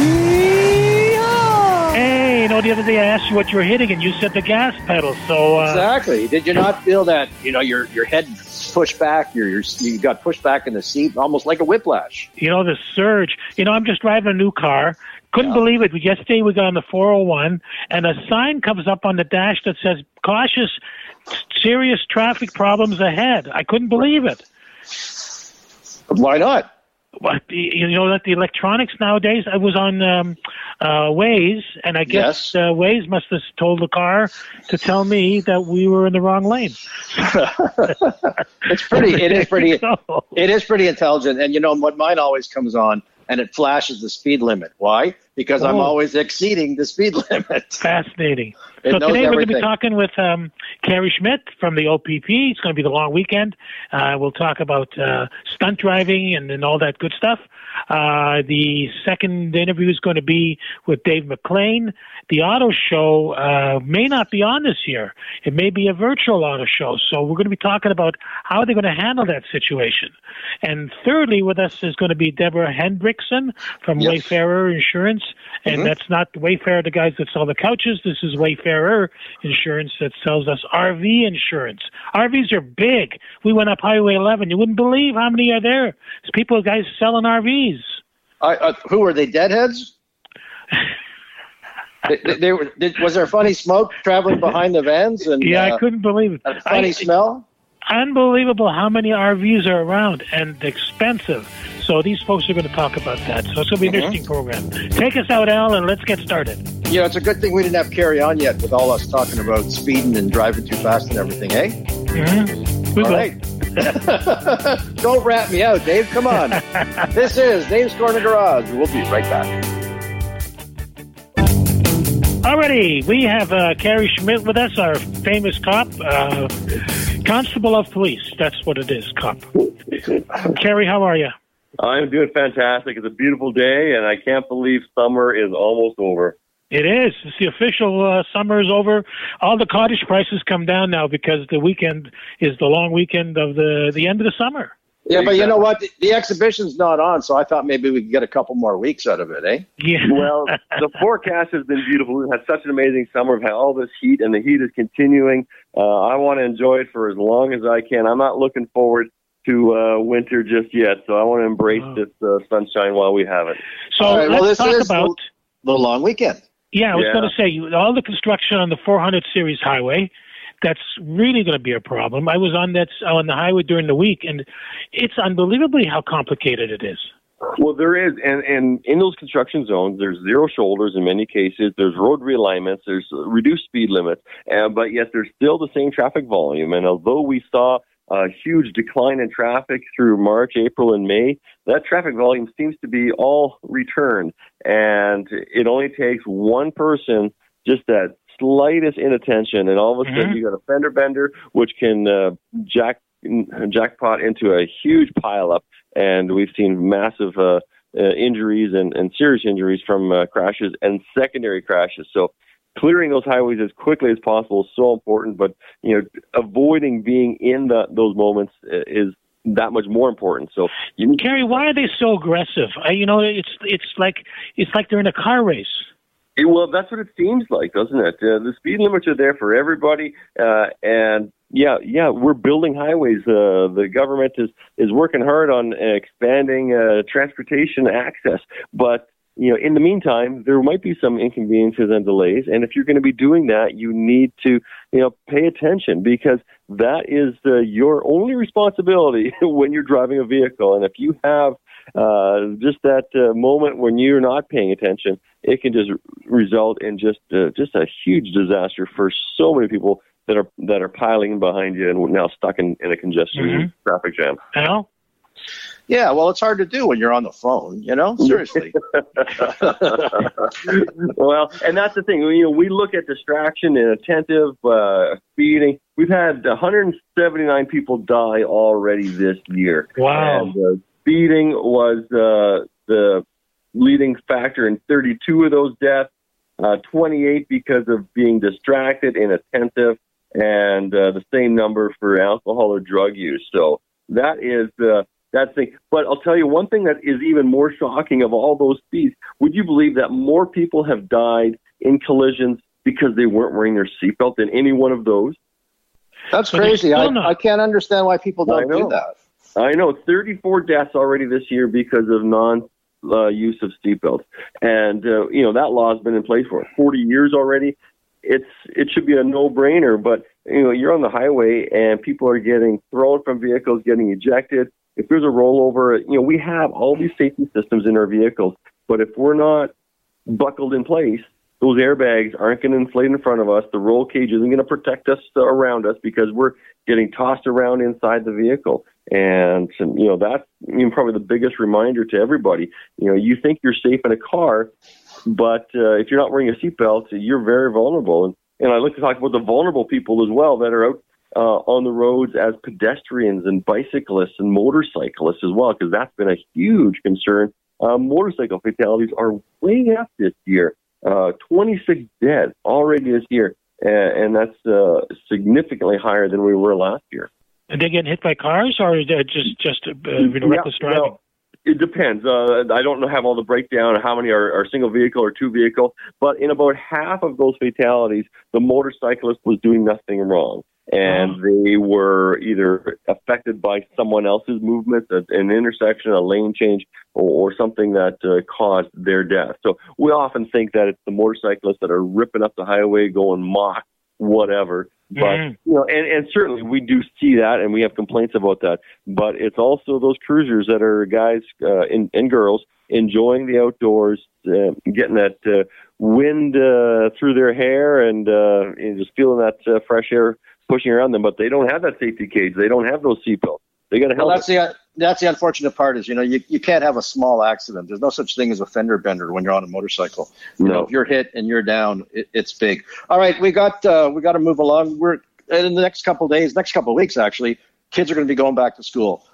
Yee-haw! Hey, you know, the other day I asked you what you were hitting, and you said the gas pedal, so... Exactly. Did you not feel that, you know, your head pushed back, you got pushed back in the seat, almost like a whiplash? You know, the surge. You know, I'm just driving a new car. Couldn't believe it. Yesterday we got on the 401, and a sign comes up on the dash that says, cautious, serious traffic problems ahead. I couldn't believe it. Why not? But, you know, that the electronics nowadays, I was on Waze, and I guess Waze must have told the car to tell me that we were in the wrong lane. It is pretty intelligent. And, you know, what mine always comes on, and it flashes the speed limit. Why? Because I'm always exceeding the speed limit. Fascinating. So today we're going to be talking with Carrie Schmidt from the OPP. It's going to be the long weekend. We'll talk about stunt driving and all that good stuff. The second interview is going to be with Dave McLean. The auto show may not be on this year. It may be a virtual auto show. So we're going to be talking about how they're going to handle that situation. And thirdly, with us is going to be Deborah Hendrickson from Wayfarer Insurance. And that's not Wayfarer, the guys that sell the couches. This is Wayfarer Insurance that sells us RV insurance. RVs are big. We went up Highway 11. You wouldn't believe how many are there. There's people, guys selling RVs. Who are they? Deadheads? Was there funny smoke traveling behind the vans? And I couldn't believe it. A funny smell. Unbelievable how many RVs are around and expensive. So these folks are going to talk about that. So it's going to be an interesting program. Take us out, Al, and let's get started. You know, it's a good thing we didn't have Carrie on yet with all us talking about speeding and driving too fast and everything, eh? Mm-hmm. All right. Don't rat me out, Dave. Come on. This is Dave's Corner Garage. We'll be right back. Alrighty, we have Carrie Schmidt with us, our famous cop, constable of police. That's what it is, cop. Carrie, how are you? I'm doing fantastic. It's a beautiful day, and I can't believe summer is almost over. It is. It's the official summer is over. All the cottage prices come down now because the weekend is the long weekend of the end of the summer. Yeah, but you know what? The exhibition's not on, so I thought maybe we could get a couple more weeks out of it, eh? Yeah. Well, the forecast has been beautiful. We've had such an amazing summer. We've had all this heat, and the heat is continuing. I want to enjoy it for as long as I can. I'm not looking forward to winter just yet, so I want to embrace this sunshine while we have it. So let's talk about the long weekend. Yeah, I was going to say, all the construction on the 400 series highway, that's really going to be a problem. I was on the highway during the week, and it's unbelievably how complicated it is. Well, there is, and in those construction zones, there's zero shoulders in many cases. There's road realignments. There's reduced speed limits, but yet there's still the same traffic volume. And although we saw a huge decline in traffic through March, April, and May, that traffic volume seems to be all returned, and it only takes one person, just that slightest inattention, and all of a sudden you got a fender bender, which can jackpot into a huge pileup, and we've seen massive injuries and serious injuries from crashes and secondary crashes. So clearing those highways as quickly as possible is so important, but you know, avoiding being in those moments is that much more important. So, Carrie, why are they so aggressive? You know, it's like they're in a car race. Well, that's what it seems like, doesn't it? The speed limits are there for everybody, and we're building highways. The government is working hard on expanding transportation access, but you know, in the meantime, there might be some inconveniences and delays. And if you're going to be doing that, you need to, you know, pay attention, because that is your only responsibility when you're driving a vehicle. And if you have just that moment when you're not paying attention, it can just result in just a huge disaster for so many people that are piling behind you and now stuck in a congested traffic jam. Al? Yeah, well, it's hard to do when you're on the phone, you know, seriously. Well, and that's the thing. You know, we look at distraction, inattentive, feeding. We've had 179 people die already this year. Wow. And speeding was the leading factor in 32 of those deaths, 28 because of being distracted, inattentive, and the same number for alcohol or drug use. So that is that thing. But I'll tell you one thing that is even more shocking of all those speeds. Would you believe that more people have died in collisions because they weren't wearing their seatbelt than any one of those? That's crazy. I can't understand why people don't do that. I know. 34 deaths already this year because of non-use of seatbelts. And, you know, that law has been in place for 40 years already. It should be a no-brainer, but, you know, you're on the highway and people are getting thrown from vehicles, getting ejected. If there's a rollover, you know, we have all these safety systems in our vehicles, but if we're not buckled in place, those airbags aren't going to inflate in front of us. The roll cage isn't going to protect us around us because we're getting tossed around inside the vehicle. And, you know, that's probably the biggest reminder to everybody. You know, you think you're safe in a car, but if you're not wearing a seatbelt, you're very vulnerable. And I like to talk about the vulnerable people as well that are out on the roads as pedestrians and bicyclists and motorcyclists as well, because that's been a huge concern. Motorcycle fatalities are way up this year. 26 dead already this year, and that's significantly higher than we were last year. Are they getting hit by cars, or is that just reckless driving? No, it depends. I don't have all the breakdown of how many are single vehicle or two vehicle, but in about half of those fatalities, the motorcyclist was doing nothing wrong, and they were either affected by someone else's movement, an intersection, a lane change, or something that caused their death. So we often think that it's the motorcyclists that are ripping up the highway, going mock, whatever. But you know, and certainly we do see that, and we have complaints about that. But it's also those cruisers that are guys and girls enjoying the outdoors, getting that wind through their hair and just feeling that fresh air pushing around them, but they don't have that safety cage. They don't have those seatbelts. They got to help. Well, that's the unfortunate part is, you know, you can't have a small accident. There's no such thing as a fender bender when you're on a motorcycle. You know, if you're hit and you're down, it's big. All right, we got to move along. We're in the next couple of days, next couple of weeks actually. Kids are going to be going back to school.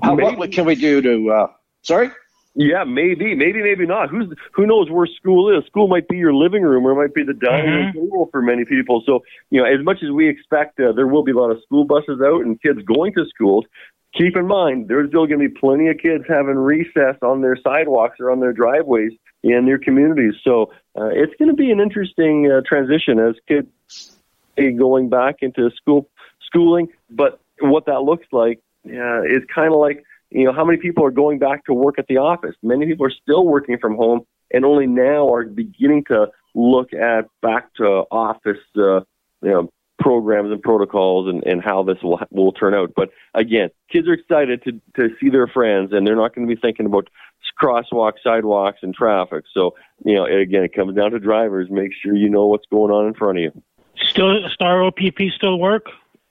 What can we do to? Sorry. Yeah, maybe not. Who knows where school is? School might be your living room, or it might be the dining room table for many people. So, you know, as much as we expect, there will be a lot of school buses out and kids going to schools. Keep in mind, there's still going to be plenty of kids having recess on their sidewalks or on their driveways in their communities. So, it's going to be an interesting transition as kids going back into schooling. But what that looks like, is kind of like, you know, how many people are going back to work at the office? Many people are still working from home and only now are beginning to look at back to office programs and protocols and how this will turn out. But again, kids are excited to see their friends, and they're not going to be thinking about crosswalks, sidewalks, and traffic. So, you know, again, it comes down to drivers. Make sure you know what's going on in front of you. Star OPP still work?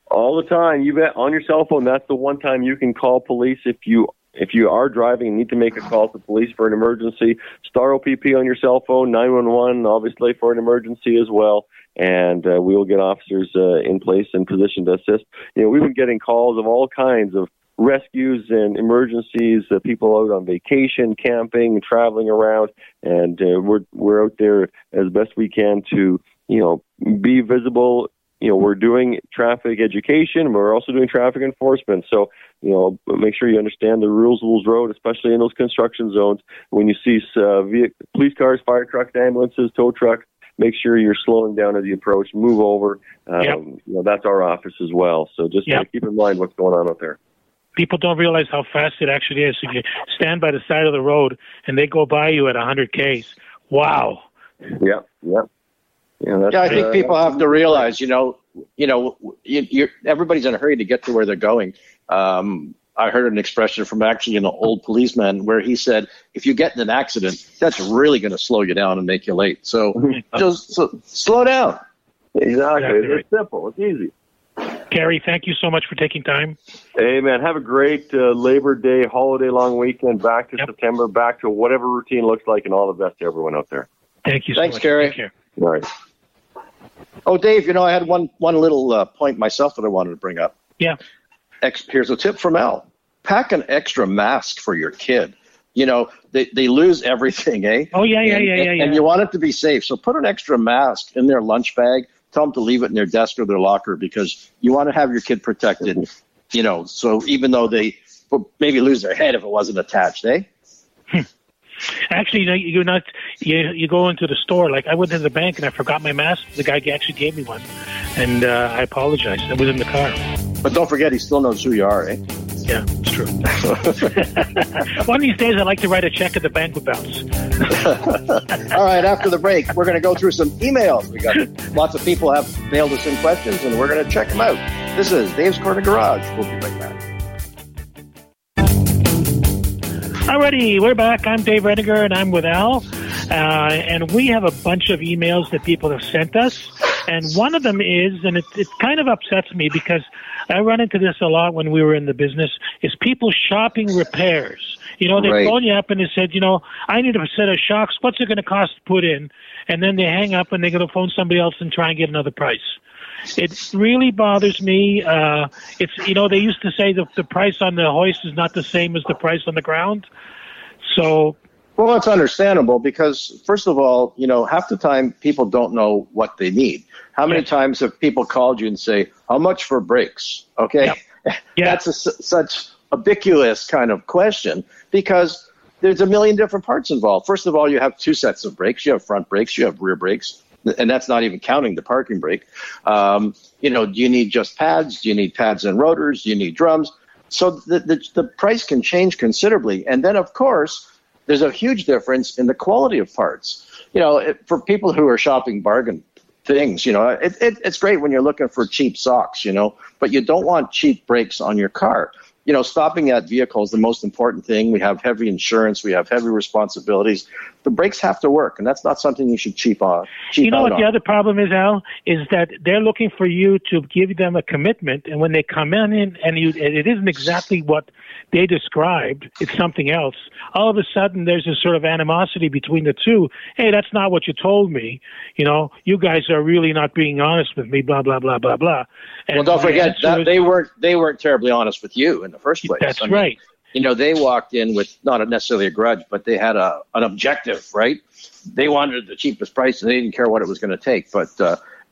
All the time. You bet. On your cell phone, that's the one time you can call police if you are driving and need to make a call to police for an emergency. Star OPP on your cell phone, 911, obviously, for an emergency as well. And we will get officers in place and positioned to assist. You know, we've been getting calls of all kinds of rescues and emergencies, people out on vacation, camping, traveling around. And we're out there as best we can to, you know, be visible. You know, we're doing traffic education. We're also doing traffic enforcement. So, you know, make sure you understand the rules road, especially in those construction zones. When you see police cars, fire trucks, ambulances, tow trucks, make sure you're slowing down as you approach. Move over. You know, that's our office as well. So just keep in mind what's going on out there. People don't realize how fast it actually is. If you stand by the side of the road and they go by you at 100 Ks. Wow. Yeah. I think people have to realize, you know, everybody's in a hurry to get to where they're going. I heard an expression from actually an old policeman where he said, if you get in an accident, that's really going to slow you down and make you late. So just slow down. Exactly. It's simple. It's easy. Carrie, thank you so much for taking time. Hey, man, have a great Labor Day, holiday long weekend, back to September, back to whatever routine looks like, and all the best to everyone out there. Thank you so much. Thanks, Carrie. Take care. All right. Oh, Dave, you know, I had one little point myself that I wanted to bring up. Yeah. Here's a tip from Al. Pack an extra mask for your kid. You know, they lose everything, eh? Oh, yeah. And you want it to be safe. So put an extra mask in their lunch bag. Tell them to leave it in their desk or their locker because you want to have your kid protected, you know, so even though they maybe lose their head if it wasn't attached, eh? Actually, you know, you go into the store. Like, I went to the bank and I forgot my mask. The guy actually gave me one, and I apologized. It was in the car. But don't forget, he still knows who you are, eh? Yeah, it's true. One of these days, I'd like to write a check at the bank would bounce. All right, after the break, we're going to go through some emails. We got lots of people have mailed us in questions, and we're going to check them out. This is Dave's Corner Garage. We'll be right back. Alrighty, we're back. I'm Dave Redinger, and I'm with Al. And we have a bunch of emails that people have sent us. And one of them is, and it kind of upsets me because I run into this a lot when we were in the business, is people shopping repairs. You know, they phone you up and they said, you know, I need a set of shocks. What's it going to cost to put in? And then they hang up and they're going to phone somebody else and try and get another price. It really bothers me. It's, you know, they used to say the price on the hoist is not the same as the price on the ground. So, well, that's understandable because, first of all, you know, half the time people don't know what they need. How many times have people called you and say, how much for brakes? Okay, that's such a ubiquitous kind of question because there's a million different parts involved. First of all, you have two sets of brakes. You have front brakes. You have rear brakes. And that's not even counting the parking brake. You know, do you need just pads? Do you need pads and rotors? Do you need drums? So the price can change considerably. And then, of course, there's a huge difference in the quality of parts. You know, for people who are shopping bargain things, you know, it's great when you're looking for cheap socks, you know, but you don't want cheap brakes on your car. You know, stopping that vehicle is the most important thing. We have heavy insurance. We have heavy responsibilities. The brakes have to work, and that's not something you should cheap on. You know what the other problem is, Al, is that they're looking for you to give them a commitment, and when they come in and it isn't exactly what they described, it's something else, all of a sudden there's this sort of animosity between the two. Hey, that's not what you told me. You know, you guys are really not being honest with me, blah, blah, blah, blah, blah. And, well, don't forget, that they weren't terribly honest with you in the first place. That's right. You know, they walked in with not necessarily a grudge, but they had an objective, right? They wanted the cheapest price, and they didn't care what it was going to take. But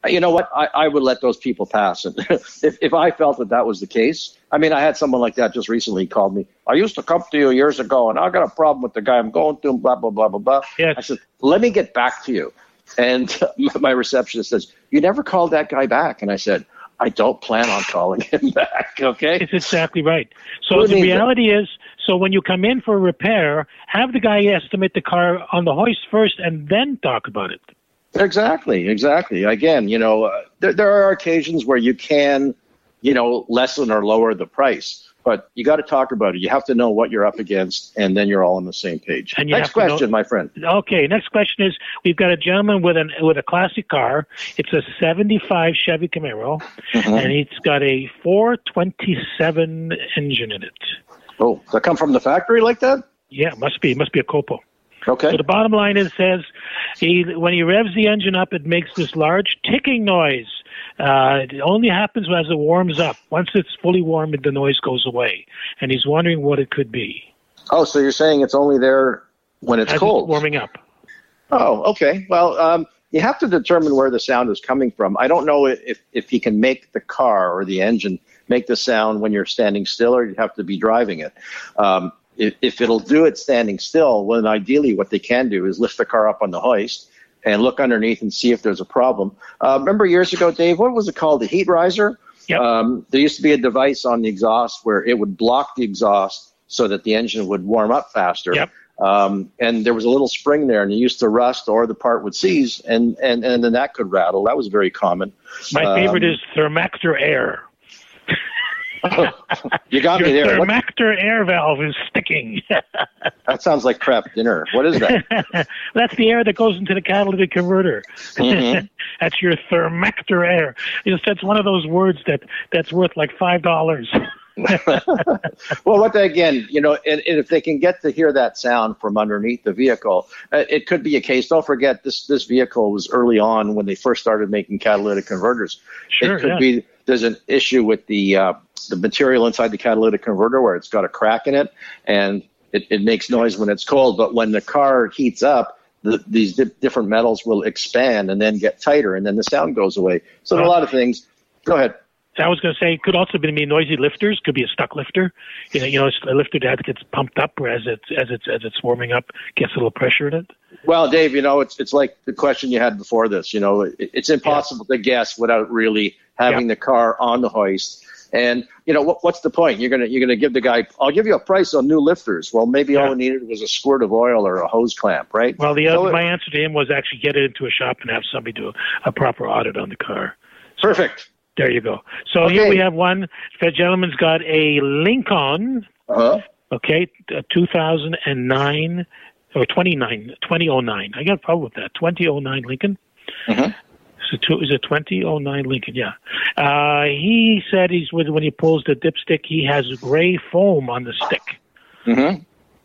you know what? I would let those people pass. And if I felt that was the case, I mean, I had someone like that just recently called me. I used to come to you years ago, and I got a problem with the guy I'm going to, and blah, blah, blah, blah, blah. Yes. I said, let me get back to you. And my receptionist says, you never called that guy back. And I said, I don't plan on calling him back, okay? It's exactly right. So the reality is, so when you come in for a repair, have the guy estimate the car on the hoist first and then talk about it. Exactly. Again, you know, there are occasions where you can, you know, lessen or lower the price, but you got to talk about it. You have to know what you're up against, and then you're all on the same page. Next question, my friend. Okay, next question is, we've got a gentleman with a classic car. It's a 75 Chevy Camaro, and it's got a 427 engine in it. Oh, does that come from the factory like that? Yeah, it must be a COPO. Okay. So the bottom line is, says when he revs the engine up, it makes this large ticking noise. It only happens as it warms up. Once it's fully warm, the noise goes away. And he's wondering what it could be. Oh, so you're saying it's only there when it's cold? It's warming up. Oh, okay. Well, you have to determine where the sound is coming from. I don't know if he can make the car or the engine make the sound when you're standing still, or you have to be driving it. If it'll do it standing still, well, then ideally what they can do is lift the car up on the hoist and look underneath and see if there's a problem. Remember years ago, Dave, what was it called? The heat riser? Yep. There used to be a device on the exhaust where it would block the exhaust so that the engine would warm up faster. Yep. And there was a little spring there, and it used to rust or the part would seize, and then that could rattle. That was very common. My favorite is Thermactor Air. You got me there. Your thermactor air valve is sticking. That sounds like crap dinner. What is that? That's the air that goes into the catalytic converter. Mm-hmm. That's your thermactor air. That's one of those words that's worth like $5. Well, and if they can get to hear that sound from underneath the vehicle, it could be a case. Don't forget, this vehicle was early on when they first started making catalytic converters. Sure, it could be there's an issue with the material inside the catalytic converter where it's got a crack in it, and it makes noise when it's cold. But when the car heats up, these different metals will expand and then get tighter, and then the sound goes away. So there are a lot of things. Go ahead. I was going to say, it could also be noisy lifters. Could be a stuck lifter, a lifter that gets pumped up as it's warming up, gets a little pressure in it. Well, Dave, it's like the question you had before this. It's impossible to guess without really having the car on the hoist. And what's the point? You're gonna give the guy, I'll give you a price on new lifters. Well, maybe all we needed was a squirt of oil or a hose clamp, right? Well, my answer to him was actually get it into a shop and have somebody do a proper audit on the car. So, perfect. There you go. So here we have one. That gentleman's got a Lincoln, 2009 or 2009. I got a problem with that. 2009 Lincoln. Uh-huh. Is it 2009 Lincoln? Yeah. He said when he pulls the dipstick, he has gray foam on the stick. Uh-huh.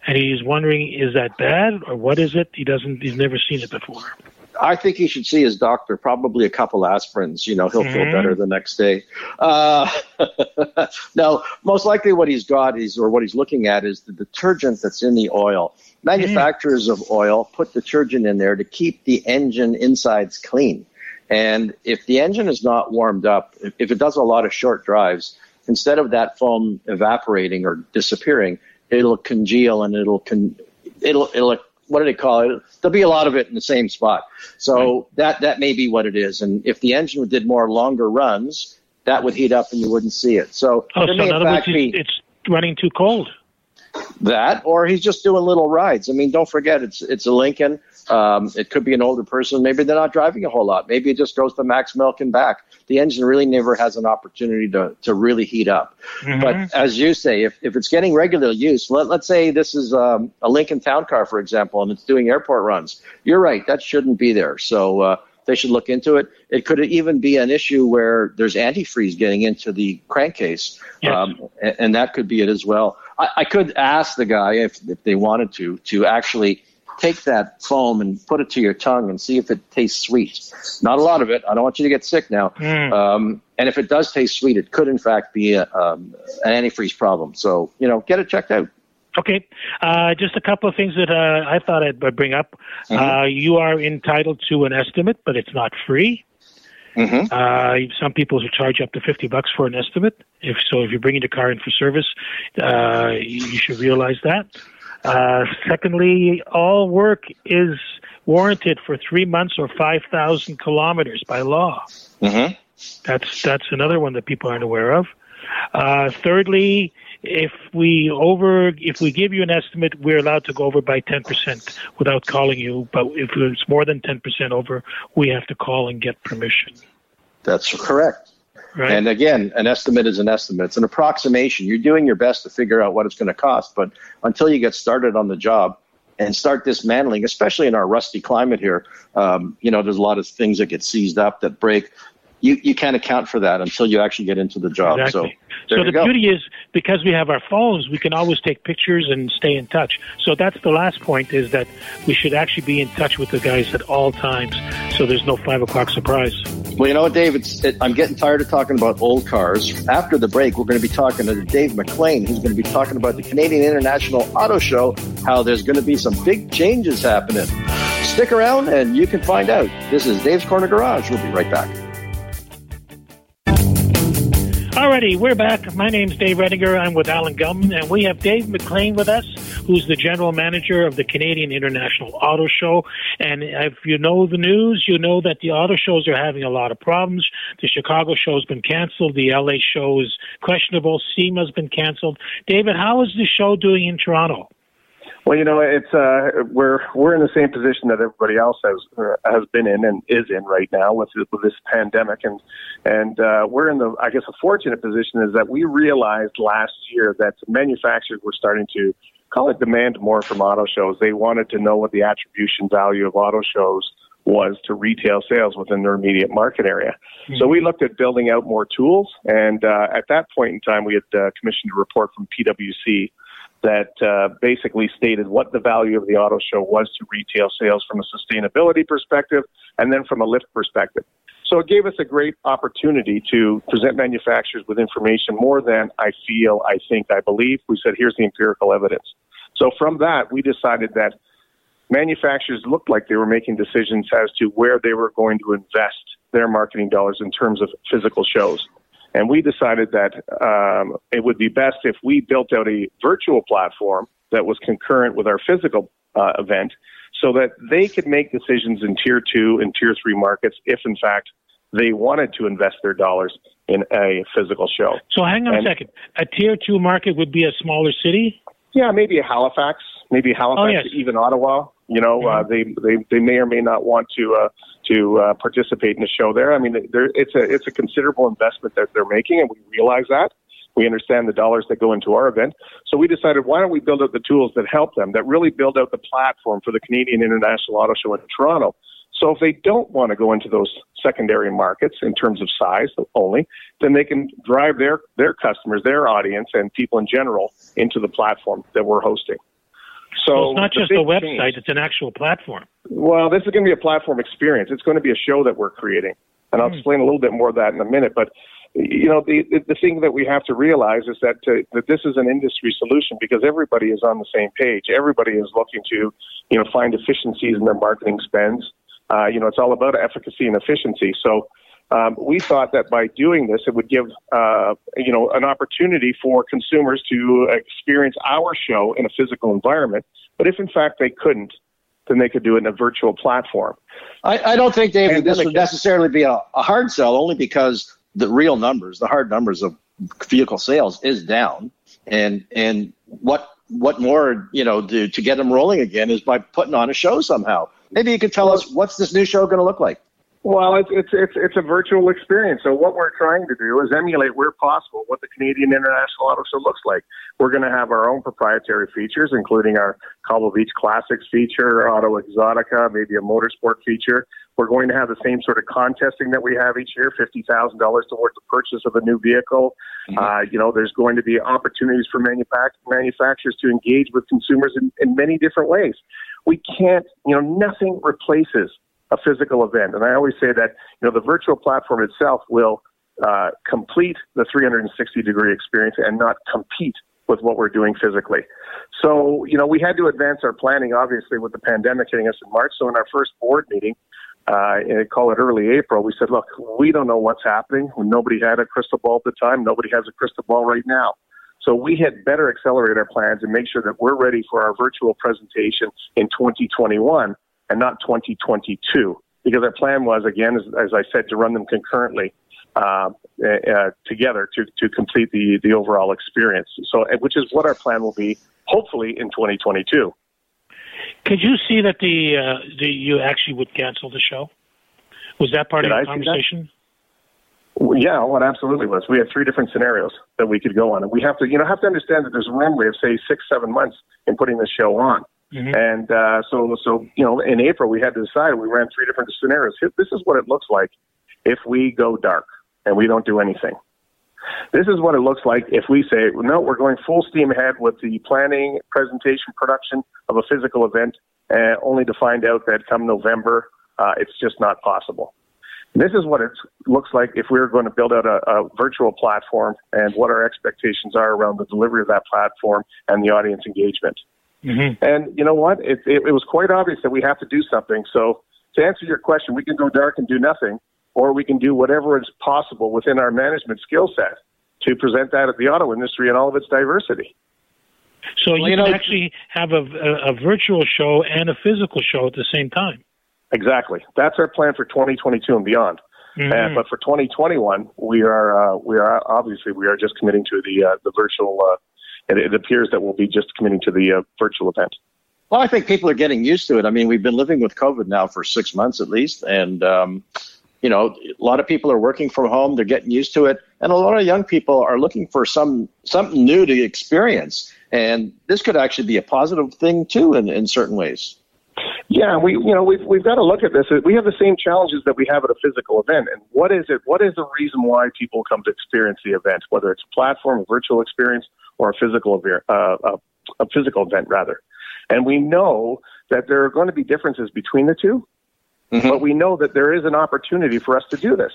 And he's wondering, is that bad or what is it? He's never seen it before. I think he should see his doctor, probably a couple aspirins. He'll feel better the next day. Now, most likely what he's got what he's looking at is the detergent that's in the oil. Manufacturers of oil put detergent in there to keep the engine insides clean. And if the engine is not warmed up, if it does a lot of short drives, instead of that foam evaporating or disappearing, it'll congeal and it'll what do they call it? There'll be a lot of it in the same spot. So that may be what it is. And if the engine did longer runs, that would heat up and you wouldn't see it. So in other words, it's running too cold. That, or he's just doing little rides. I mean, don't forget, it's a Lincoln. It could be an older person. Maybe they're not driving a whole lot. Maybe it just goes to max milk and back. The engine really never has an opportunity to really heat up. Mm-hmm. But as you say, if it's getting regular use, let's say this is a Lincoln Town Car, for example, and it's doing airport runs. You're right. That shouldn't be there. So they should look into it. It could even be an issue where there's antifreeze getting into the crankcase, and that could be it as well. I could ask the guy if they wanted to actually take that foam and put it to your tongue and see if it tastes sweet. Not a lot of it. I don't want you to get sick now. And if it does taste sweet, it could in fact be an antifreeze problem. So, get it checked out. Okay. Just a couple of things that I thought I'd bring up. Mm-hmm. You are entitled to an estimate, but it's not free. Mm-hmm. Some people charge up to $50 for an estimate. If you're bringing the car in for service, you should realize that. Secondly, all work is warranted for 3 months or 5,000 kilometers by law. Mm-hmm. That's another one that people aren't aware of. Thirdly, if we give you an estimate, we're allowed to go over by 10% without calling you. But if it's more than 10% over, we have to call and get permission. That's correct. Right? And again, an estimate is an estimate. It's an approximation. You're doing your best to figure out what it's going to cost. But until you get started on the job and start dismantling, especially in our rusty climate here, there's a lot of things that get seized up, that break. You can't account for that until you actually get into the job. Exactly. So the beauty is, because we have our phones, we can always take pictures and stay in touch. So that's the last point, is that we should actually be in touch with the guys at all times, so there's no 5 o'clock surprise. Well, you know what, Dave? I'm getting tired of talking about old cars. After the break, we're going to be talking to Dave McLean, who's going to be talking about the Canadian International Auto Show, how there's going to be some big changes happening. Stick around and you can find out. This is Dave's Corner Garage. We'll be right back. Alrighty, we're back. My name's Dave Redinger. I'm with Alan Gum, and we have Dave McLean with us, who's the general manager of the Canadian International Auto Show. And if you know the news, you know that the auto shows are having a lot of problems. The Chicago show's been canceled. The LA show is questionable. SEMA's been canceled. David, how is the show doing in Toronto? Well, you know, it's we're in the same position that everybody else has been in and is in right now with this pandemic, and we're in the, I guess, a fortunate position is that we realized last year that manufacturers were starting to call it demand more from auto shows. They wanted to know what the attribution value of auto shows was to retail sales within their immediate market area. Mm-hmm. So we looked at building out more tools, and at that point in time, we had commissioned a report from PwC that basically stated what the value of the auto show was to retail sales from a sustainability perspective and then from a lift perspective. So it gave us a great opportunity to present manufacturers with information more than I feel, I think, I believe. We said, here's the empirical evidence. So from that, we decided that manufacturers looked like they were making decisions as to where they were going to invest their marketing dollars in terms of physical shows. And we decided that it would be best if we built out a virtual platform that was concurrent with our physical event so that they could make decisions in Tier 2 and Tier 3 markets if, in fact, they wanted to invest their dollars in a physical show. So hang on a second. A Tier 2 market would be a smaller city? Yeah, maybe Halifax. Maybe Halifax, oh, yes. Even Ottawa. You know, mm-hmm. They may or may not want to participate in the show there. I mean, it's a considerable investment that they're making, and we realize that. We understand the dollars that go into our event. So we decided, why don't we build out the tools that help them, that really build out the platform for the Canadian International Auto Show in Toronto. So if they don't want to go into those secondary markets in terms of size only, then they can drive their customers, their audience, and people in general into the platform that we're hosting. So it's not just a website, it's an actual platform. Well, this is going to be a platform experience. It's going to be a show that we're creating. And I'll explain a little bit more of that in a minute. But, you know, the thing that we have to realize is that this is an industry solution because everybody is on the same page. Everybody is looking to, you know, find efficiencies in their marketing spends. You know, it's all about efficacy and efficiency. So we thought that by doing this, it would give, you know, an opportunity for consumers to experience our show in a physical environment. But if, in fact, they couldn't, then they could do it in a virtual platform. I don't think, Dave, that this would necessarily be a hard sell, only because the real numbers, the hard numbers of vehicle sales is down. And what more, you know, to get them rolling again is by putting on a show somehow. Maybe you could tell us, what's this new show going to look like? Well, it's a virtual experience. So what we're trying to do is emulate where possible what the Canadian International Auto Show looks like. We're going to have our own proprietary features, including our Cobble Beach Classics feature, Auto Exotica, maybe a motorsport feature. We're going to have the same sort of contesting that we have each year, $50,000 towards the purchase of a new vehicle. Mm-hmm. You know, there's going to be opportunities for manufacturers to engage with consumers in many different ways. We can't, you know, nothing replaces a physical event. And I always say that, you know, the virtual platform itself will complete the 360-degree experience and not compete with what we're doing physically. So, you know, we had to advance our planning, obviously, with the pandemic hitting us in March. So in our first board meeting, call it early April, we said, look, we don't know what's happening. Nobody had a crystal ball at the time. Nobody has a crystal ball right now. So we had better accelerate our plans and make sure that we're ready for our virtual presentation in 2021 and not 2022, because our plan was, again, as I said, to run them concurrently together to complete the overall experience. So, which is what our plan will be, hopefully, in 2022. Could you see that you actually would cancel the show? Was that part of the conversation? Yeah, well, it absolutely was. We had three different scenarios that we could go on, and we have to, you know, understand that there's a runway of say 6-7 months in putting this show on. Mm-hmm. And so you know, in April we had to decide. We ran three different scenarios. This is what it looks like if we go dark and we don't do anything. This is what it looks like if we say, no, we're going full steam ahead with the planning, presentation, production of a physical event, only to find out that come November, it's just not possible. This is what it looks like if we were going to build out a virtual platform and what our expectations are around the delivery of that platform and the audience engagement. Mm-hmm. And you know what? It was quite obvious that we have to do something. So to answer your question, we can go dark and do nothing, or we can do whatever is possible within our management skill set to present that at the auto industry and all of its diversity. So you can actually have a virtual show and a physical show at the same time. Exactly. That's our plan for 2022 and beyond. Mm-hmm. But for 2021, we are just committing to the virtual. It appears that we'll be just committing to the virtual event. Well, I think people are getting used to it. I mean, we've been living with COVID now for 6 months at least. And, you know, a lot of people are working from home. They're getting used to it. And a lot of young people are looking for something new to experience. And this could actually be a positive thing, too, in certain ways. Yeah, we've got to look at this. We have the same challenges that we have at a physical event. And what is it? What is the reason why people come to experience the event, whether it's a platform, a virtual experience, or a physical event? And we know that there are going to be differences between the two, mm-hmm. but we know that there is an opportunity for us to do this.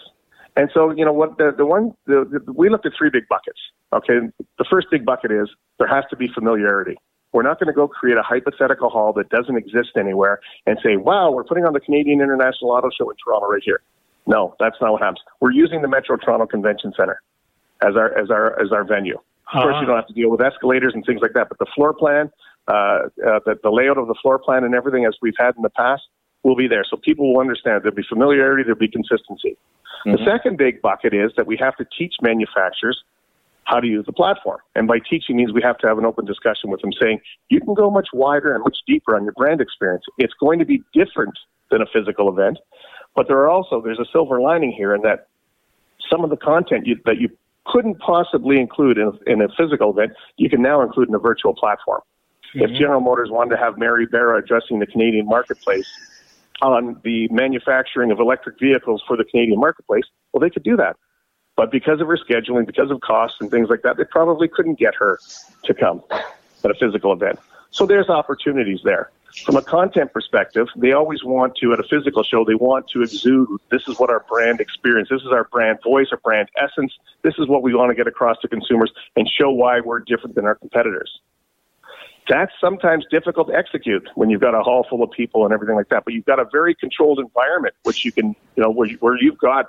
And so, you know, what we looked at three big buckets. Okay, the first big bucket is there has to be familiarity. We're not going to go create a hypothetical hall that doesn't exist anywhere and say, wow, we're putting on the Canadian International Auto Show in Toronto right here. No, that's not what happens. We're using the Metro Toronto Convention Center as our venue. Of course, you don't have to deal with escalators and things like that, but the floor plan, the layout of the floor plan and everything as we've had in the past will be there. So people will understand. There'll be familiarity. There'll be consistency. Mm-hmm. The second big bucket is that we have to teach manufacturers how to use the platform. And by teaching means we have to have an open discussion with them saying, you can go much wider and much deeper on your brand experience. It's going to be different than a physical event, but there's a silver lining here in that some of the content that you couldn't possibly include in a physical event, you can now include in a virtual platform. Mm-hmm. If General Motors wanted to have Mary Barra addressing the Canadian marketplace on the manufacturing of electric vehicles for the Canadian marketplace, well, they could do that. But because of her scheduling, because of costs and things like that, they probably couldn't get her to come at a physical event. So there's opportunities there. From a content perspective, they always want to, at a physical show, they want to exude, this is what our brand experience, this is our brand voice, our brand essence, this is what we want to get across to consumers and show why we're different than our competitors. That's sometimes difficult to execute when you've got a hall full of people and everything like that, but you've got a very controlled environment, which you can, you know, where you've got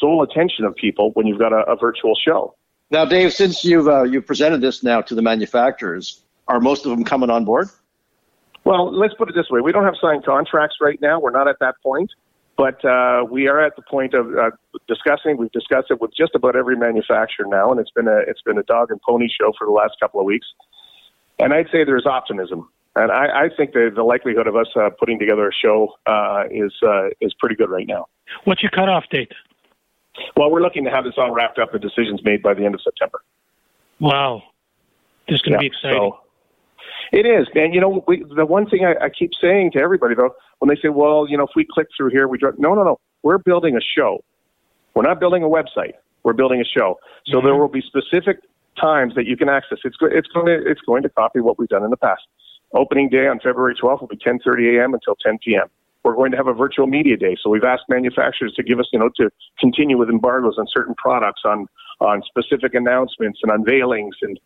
sole attention of people when you've got a virtual show. Now, Dave, since you've presented this now to the manufacturers, are most of them coming on board? Well, let's put it this way. We don't have signed contracts right now. We're not at that point, but we are at the point of discussing. We've discussed it with just about every manufacturer now, and it's been a dog and pony show for the last couple of weeks. And I'd say there's optimism. And I think the likelihood of us putting together a show is pretty good right now. What's your cutoff date? Well, we're looking to have this all wrapped up and decisions made by the end of September. Wow. This is going to be exciting. So it is, man. You know, the one thing I keep saying to everybody, though, when they say, well, you know, if we click through here, we draw. No. We're building a show. We're not building a website. We're building a show. So mm-hmm. there will be specific times that you can access. It's going to copy what we've done in the past. Opening day on February 12th will be 10:30 a.m. until 10 p.m. We're going to have a virtual media day. So we've asked manufacturers to give us, to continue with embargoes on certain products, on specific announcements and unveilings and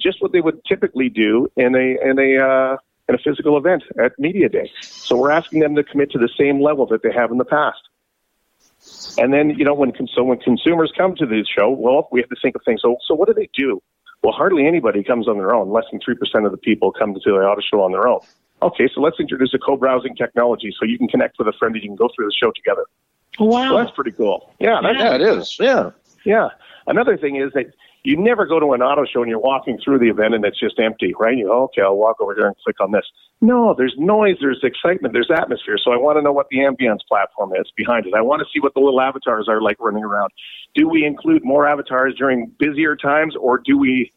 just what they would typically do in a physical event at media day. So we're asking them to commit to the same level that they have in the past. And then, when consumers come to the show, well, we have to think of things. So what do they do? Well, hardly anybody comes on their own. Less than 3% of the people come to the auto show on their own. Okay, so let's introduce a co-browsing technology so you can connect with a friend and you can go through the show together. Wow. So that's pretty cool. Yeah, it is. Yeah. Another thing is that you never go to an auto show and you're walking through the event and it's just empty, right? You go, okay, I'll walk over here and click on this. No, there's noise, there's excitement, there's atmosphere. So I want to know what the ambience platform is behind it. I want to see what the little avatars are like running around. Do we include more avatars during busier times, or do we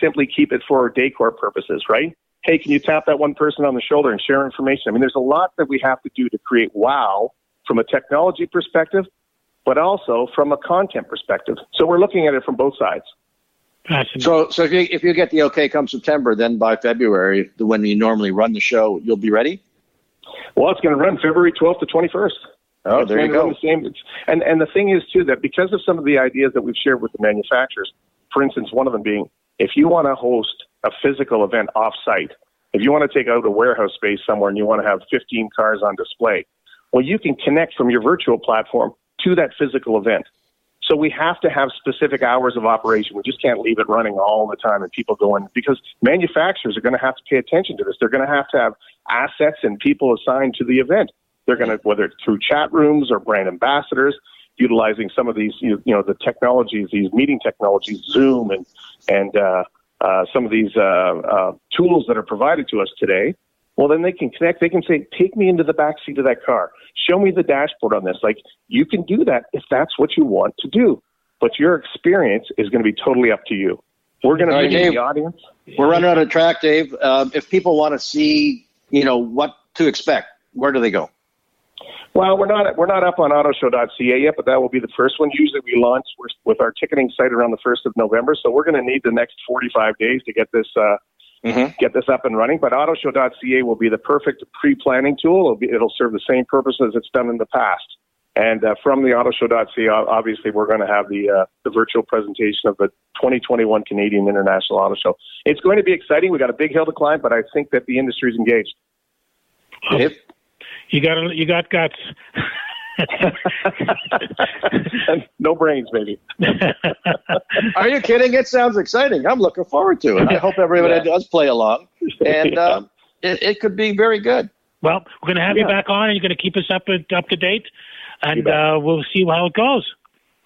simply keep it for decor purposes, right? Hey, can you tap that one person on the shoulder and share information? I mean, there's a lot that we have to do to create wow from a technology perspective, but also from a content perspective. So we're looking at it from both sides. So if you get the okay come September, then by February, when you normally run the show, you'll be ready? Well, it's going to run February 12th to 21st. Oh, there you go. And the thing is, too, that because of some of the ideas that we've shared with the manufacturers, for instance, one of them being, if you want to host a physical event off-site, if you want to take out a warehouse space somewhere and you want to have 15 cars on display, well, you can connect from your virtual platform to that physical event. So we have to have specific hours of operation. We just can't leave it running all the time and people go in, because manufacturers are going to have to pay attention to this. They're going to have assets and people assigned to the event. They're going to, whether it's through chat rooms or brand ambassadors, utilizing some of these, the technologies, these meeting technologies, Zoom and some of these tools that are provided to us today, Well, then they can connect. They can say, take me into the back seat of that car. Show me the dashboard on this. Like, you can do that if that's what you want to do. But your experience is going to be totally up to you. We're going to bring in the audience. We're running out of track, Dave. If people want to see, you know, what to expect, where do they go? Well, we're not up on autoshow.ca yet, but that will be the first one. Usually we launch with our ticketing site around the 1st of November, so we're going to need the next 45 days to get this up and running. But autoshow.ca will be the perfect pre-planning tool. It'll serve the same purpose as it's done in the past. And from the autoshow.ca, obviously, we're going to have the virtual presentation of the 2021 Canadian International Auto Show. It's going to be exciting. We've got a big hill to climb, but I think that the industry's engaged. Yep. You got guts. No brains, maybe. Are you kidding? It sounds exciting. I'm looking forward to it. I hope everybody does play along, and it could be very good. Well, we're going to have you back on, and you're going to keep us up to date, and we'll see how it goes.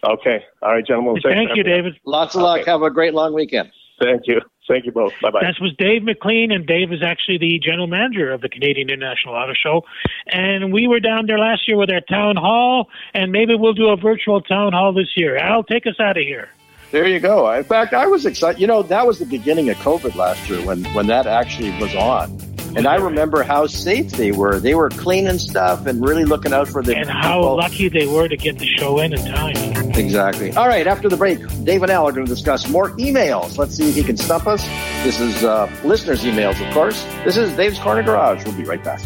Okay. All right, gentlemen. Thank you, David. Lots of luck. Have a great long weekend. Thank you. Thank you both. Bye-bye. This was Dave McLean, and Dave is actually the general manager of the Canadian International Auto Show. And we were down there last year with our town hall, and maybe we'll do a virtual town hall this year. Al, take us out of here. There you go. In fact, I was excited. You know, that was the beginning of COVID last year when that actually was on. And I remember how safe they were. They were cleaning stuff and really looking out for the people. And how lucky they were to get the show in time. Exactly. All right, after the break, Dave and Al are going to discuss more emails. Let's see if he can stump us. This is listeners' emails, of course. This is Dave's Corner Garage. We'll be right back.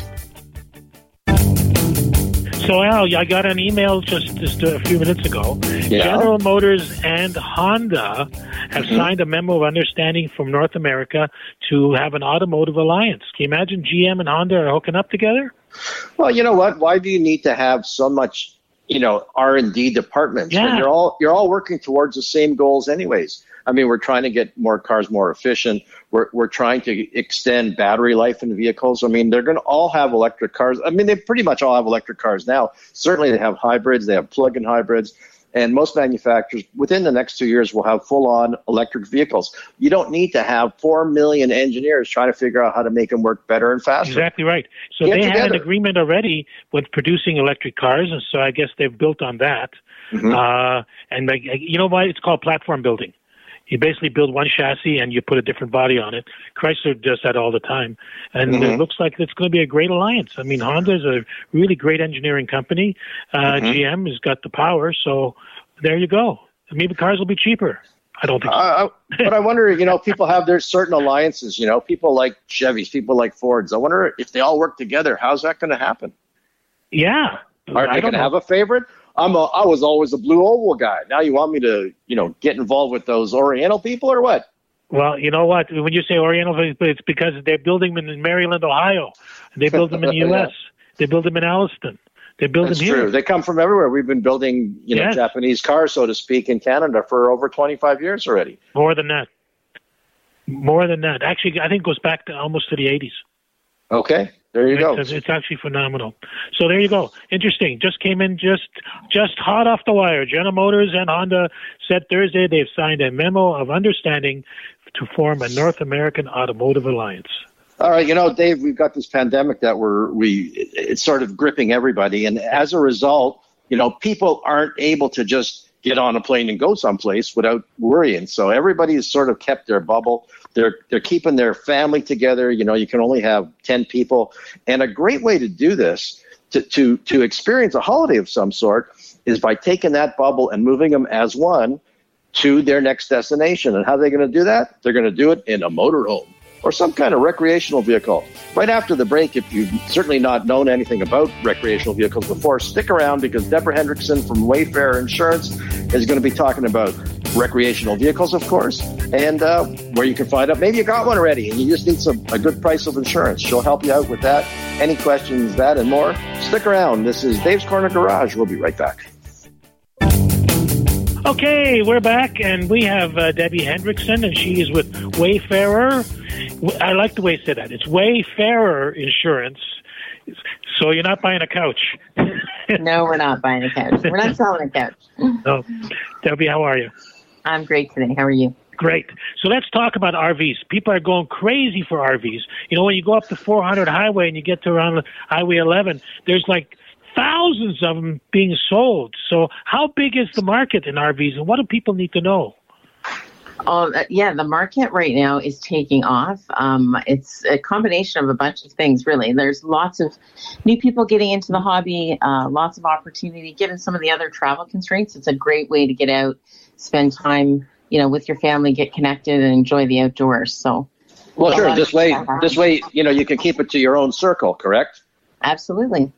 So, Al, I got an email just a few minutes ago. Yeah. General Motors and Honda have signed a memo of understanding from North America to have an automotive alliance. Can you imagine GM and Honda are hooking up together? Well, you know what? Why do you need to have so much, you know, R&D departments? Yeah. And you're all working towards the same goals anyways. I mean, we're trying to get more cars more efficient. We're trying to extend battery life in vehicles. I mean, they're going to all have electric cars. I mean, they pretty much all have electric cars now. Certainly they have hybrids. They have plug-in hybrids. And most manufacturers, within the next 2 years, will have full-on electric vehicles. You don't need to have 4 million engineers trying to figure out how to make them work better and faster. Exactly right. So they had an agreement already with producing electric cars, and so I guess they've built on that. Mm-hmm. And you know why? It's called platform building. You basically build one chassis and you put a different body on it. Chrysler does that all the time. And it looks like it's going to be a great alliance. I mean, Honda is a really great engineering company. GM has got the power. So there you go. Maybe cars will be cheaper. I don't think so. But I wonder, you know, people have their certain alliances, you know, people like Chevys, people like Fords. I wonder if they all work together, how's that going to happen? Yeah. Are they going to have a favorite? I was always a Blue Oval guy. Now you want me to, you know, get involved with those Oriental people or what? Well, you know what? When you say Oriental, it's because they're building them in Maryland, Ohio. They build them in the U.S. They build them in Alliston. They build them here. That's true. They come from everywhere. We've been building, you know, Japanese cars, so to speak, in Canada for over 25 years already. More than that. Actually, I think it goes back to almost to the 80s. Okay. There you go. It's actually phenomenal. So there you go. Interesting. Just came in just hot off the wire. General Motors and Honda said Thursday they've signed a memo of understanding to form a North American automotive alliance. All right. You know, Dave, we've got this pandemic that it's sort of gripping everybody. And as a result, you know, people aren't able to just get on a plane and go someplace without worrying. So everybody has sort of kept their bubble. They're keeping their family together. You know, you can only have 10 people. And a great way to do this, to experience a holiday of some sort, is by taking that bubble and moving them as one to their next destination. And how are they going to do that? They're going to do it in a motorhome or some kind of recreational vehicle. Right after the break, if you've certainly not known anything about recreational vehicles before, stick around because Deborah Hendrickson from Wayfarer Insurance is going to be talking about recreational vehicles, of course, and where you can find out. Maybe you got one already and you just need a good price of insurance. She'll help you out with that. Any questions, that and more. Stick around. This is Dave's Corner Garage. We'll be right back. Okay, we're back, and we have Debbie Hendrickson, and she is with Wayfarer. I like the way you say that. It's Wayfarer Insurance, so you're not buying a couch. No, we're not buying a couch. We're not selling a couch. No. Debbie, how are you? I'm great today. How are you? Great. So let's talk about RVs. People are going crazy for RVs. You know, when you go up the 400 highway and you get to around Highway 11, there's like thousands of them being sold. So how big is the market in RVs, and what do people need to know? Yeah, the market right now is taking off. It's a combination of a bunch of things, really. There's lots of new people getting into the hobby, lots of opportunity. Given some of the other travel constraints, it's a great way to get out, spend time, you know, with your family, get connected, and enjoy the outdoors. So, well, sure. This way, you know, you can keep it to your own circle, correct? Absolutely.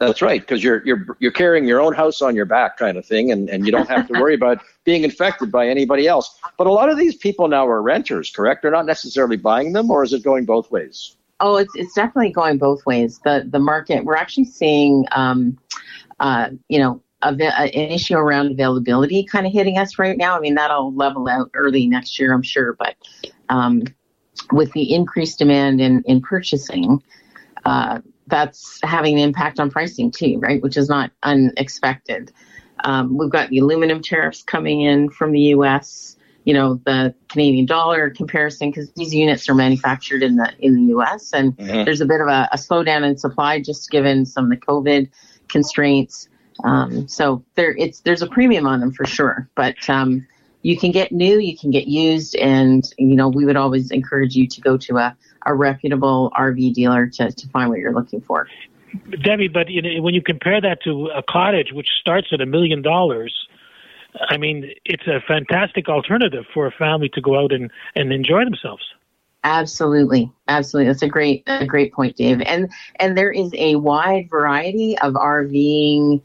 That's right, because you're carrying your own house on your back, kind of thing, and you don't have to worry about being infected by anybody else. But a lot of these people now are renters, correct? They're not necessarily buying them, or is it going both ways? Oh, it's definitely going both ways. The market, we're actually seeing, an issue around availability kind of hitting us right now. I mean, that'll level out early next year, I'm sure. But with the increased demand in purchasing, that's having an impact on pricing too, right? Which is not unexpected. We've got the aluminum tariffs coming in from the U.S., you know, the Canadian dollar comparison, because these units are manufactured in the U.S. and mm-hmm. there's a bit of a slowdown in supply just given some of the COVID constraints. So there's a premium on them for sure, but you can get new, you can get used, and, you know, we would always encourage you to go to a reputable RV dealer to find what you're looking for. Debbie, but you know, when you compare that to a cottage, which starts at $1 million, I mean, it's a fantastic alternative for a family to go out and enjoy themselves. Absolutely. Absolutely. That's a great point, Dave. And there is a wide variety of RVing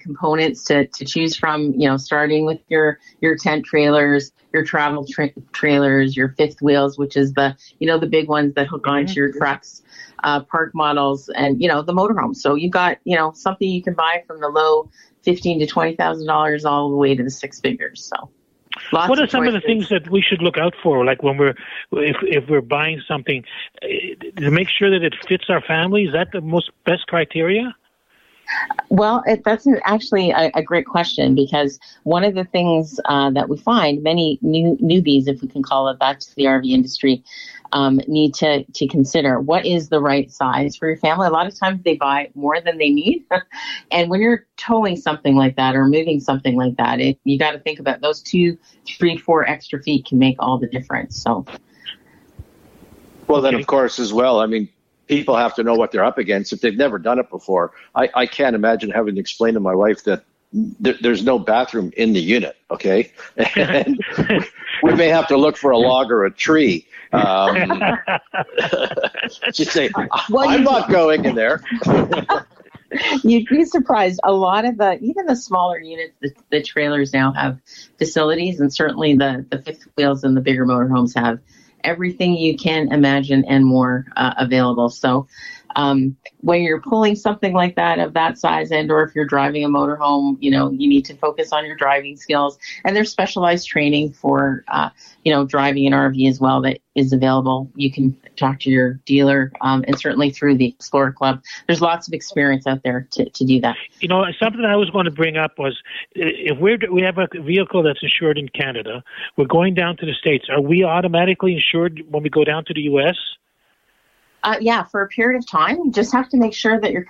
components to choose from, you know, starting with your tent trailers, your travel trailers, your fifth wheels, which is the, you know, the big ones that hook onto your trucks, park models, and, you know, the motorhome. So you've got, you know, something you can buy from the low $15,000 to $20,000 all the way to the six figures. So. What are some of the things that we should look out for, like when if we're buying something, to make sure that it fits our family? Is that the best criteria? Well, that's actually a great question, because one of the things that we find many newbies, if we can call it that, to the RV industry, need to consider what is the right size for your family. A lot of times they buy more than they need. And when you're towing something like that or moving something like that, you got to think about those 2, 3, 4 extra feet can make all the difference. So, well, then, of course, as well, I mean, people have to know what they're up against if they've never done it before. I can't imagine having to explain to my wife that there's no bathroom in the unit, okay? And we may have to look for a log or a tree. Just say, I'm not going in there. You'd be surprised. A lot of even the smaller units, the trailers now have facilities, and certainly the fifth wheels and the bigger motorhomes have everything you can imagine and more available. So when you're pulling something like that of that size, and or if you're driving a motorhome, you know, you need to focus on your driving skills. And there's specialized training for, you know, driving an RV as well that is available. You can talk to your dealer and certainly through the Explorer Club. There's lots of experience out there to do that. You know, something I was going to bring up was if we have a vehicle that's insured in Canada, we're going down to the States. Are we automatically insured when we go down to the U.S.? Yeah, for a period of time. You just have to make sure that your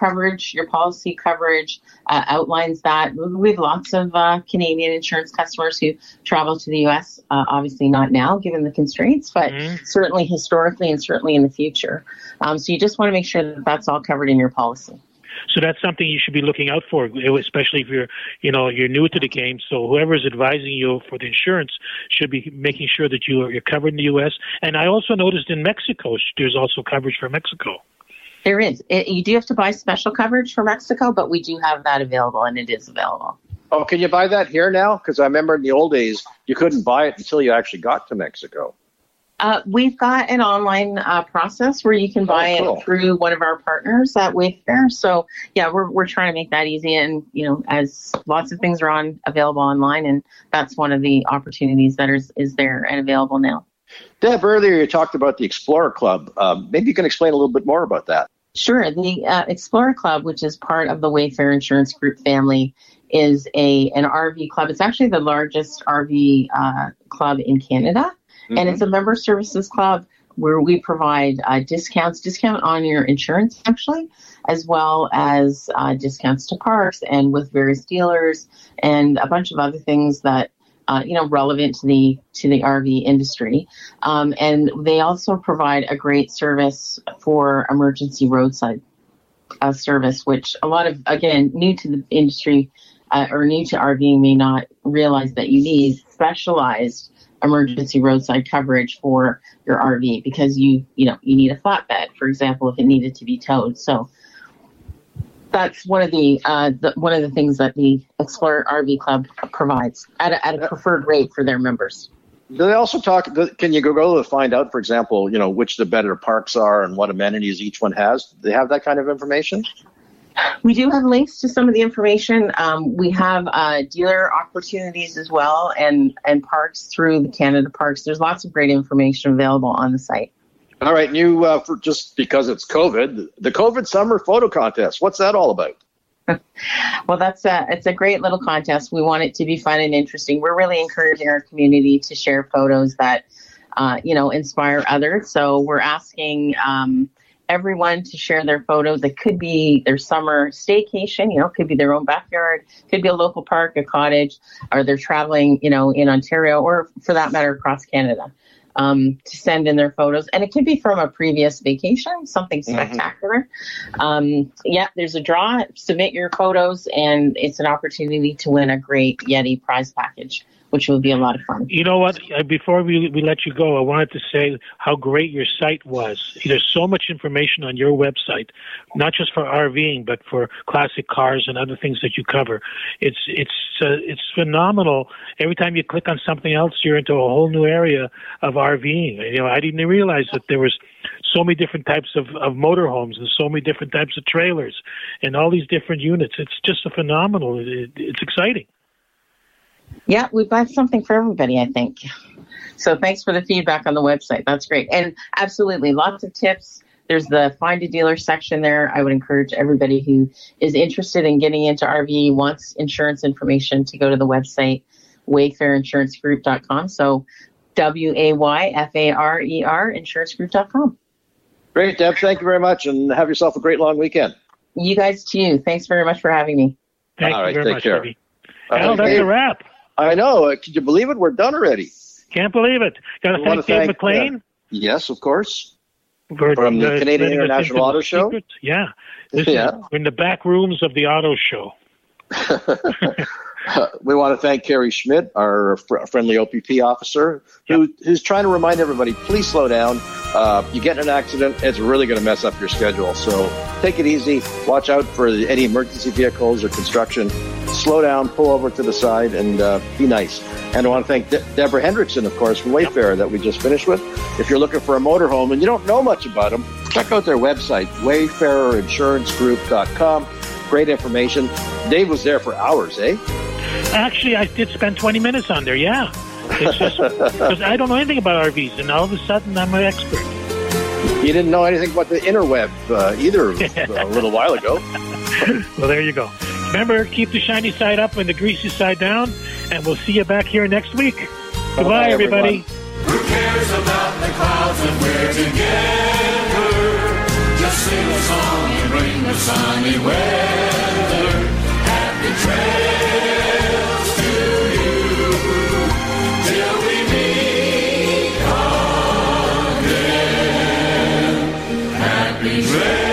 policy coverage outlines that. We have lots of Canadian insurance customers who travel to the U.S., obviously not now given the constraints, but certainly historically and certainly in the future. So you just want to make sure that that's all covered in your policy. So that's something you should be looking out for, especially if you're new to the game. So whoever is advising you for the insurance should be making sure that you're covered in the U.S. And I also noticed in Mexico, there's also coverage for Mexico. There is. You do have to buy special coverage for Mexico, but we do have that available, and it is available. Oh, can you buy that here now? Because I remember in the old days, you couldn't buy it until you actually got to Mexico. We've got an online process where you can buy it through one of our partners at Wayfarer. So, yeah, we're trying to make that easy. And, you know, as lots of things are available online, and that's one of the opportunities that is there and available now. Deb, earlier you talked about the Explorer Club. Maybe you can explain a little bit more about that. Sure. The Explorer Club, which is part of the Wayfarer Insurance Group family, is an RV club. It's actually the largest RV club in Canada, mm-hmm. and it's a member services club where we provide discount on your insurance, actually, as well as discounts to parks and with various dealers and a bunch of other things that relevant to the RV industry. And they also provide a great service for emergency roadside service, which a lot of, again, new to the industry or new to RVing may not realize that you need specialized emergency roadside coverage for your RV because you need a flatbed, for example, if it needed to be towed. So that's one of the things that the Explorer RV Club provides at a preferred rate for their members. Do they also can you go to find out, for example, which the better parks are and what amenities each one has? Do they have that kind of information? We do have links to some of the information. We have dealer opportunities as well and parks through the Canada Parks. There's lots of great information available on the site. All right, and you, just because it's COVID, the COVID Summer Photo Contest. What's that all about? Well, it's a great little contest. We want it to be fun and interesting. We're really encouraging our community to share photos that, inspire others. So we're asking everyone to share their photos. It could be their summer staycation, could be their own backyard, could be a local park, a cottage, or they're traveling, in Ontario or, for that matter, across Canada. To send in their photos. And it could be from a previous vacation, something spectacular. Mm-hmm. There's a draw. Submit your photos, and it's an opportunity to win a great Yeti prize package, which will be a lot of fun. You know what? Before we let you go, I wanted to say how great your site was. There's so much information on your website, not just for RVing, but for classic cars and other things that you cover. It's phenomenal. Every time you click on something else, you're into a whole new area of RVing. I didn't realize that there was so many different types of motorhomes and so many different types of trailers and all these different units. It's just a phenomenal. It's exciting. Yeah, we've got something for everybody, I think. So thanks for the feedback on the website. That's great. And absolutely, lots of tips. There's the Find a Dealer section there. I would encourage everybody who is interested in getting into RV, wants insurance information, to go to the website, wayfarerinsurancegroup.com. So wayfarer insurancegroup.com. Great, Deb. Thank you very much, and have yourself a great long weekend. You guys, too. Thanks very much for having me. All right, take care. Debbie. Well, that's a wrap. I know. Could you believe it? We're done already. Can't believe it. Got to thank Dave McLean. Yes, of course. From the Canadian International Auto Show. Secrets. Yeah. We're in the back rooms of the auto show. We want to thank Carrie Schmidt, our friendly OPP officer, who's trying to remind everybody, please slow down. You get in an accident, it's really going to mess up your schedule. So take it easy. Watch out for any emergency vehicles or construction. Slow down, pull over to the side, and be nice. And I want to thank Deborah Hendrickson, of course, from Wayfarer that we just finished with. If you're looking for a motorhome and you don't know much about them, check out their website, wayfarerinsurancegroup.com. Great information. Dave was there for hours, eh? Actually, I did spend 20 minutes on there, yeah. It's just because I don't know anything about RVs, and all of a sudden I'm an expert. You didn't know anything about the interweb either a little while ago. Well, there you go. Remember, keep the shiny side up and the greasy side down, and we'll see you back here next week. Goodbye, everybody. Who cares about the clouds and we're together? Just sing a song and bring the sunny weather. Happy trails to you till we meet again. Happy trails.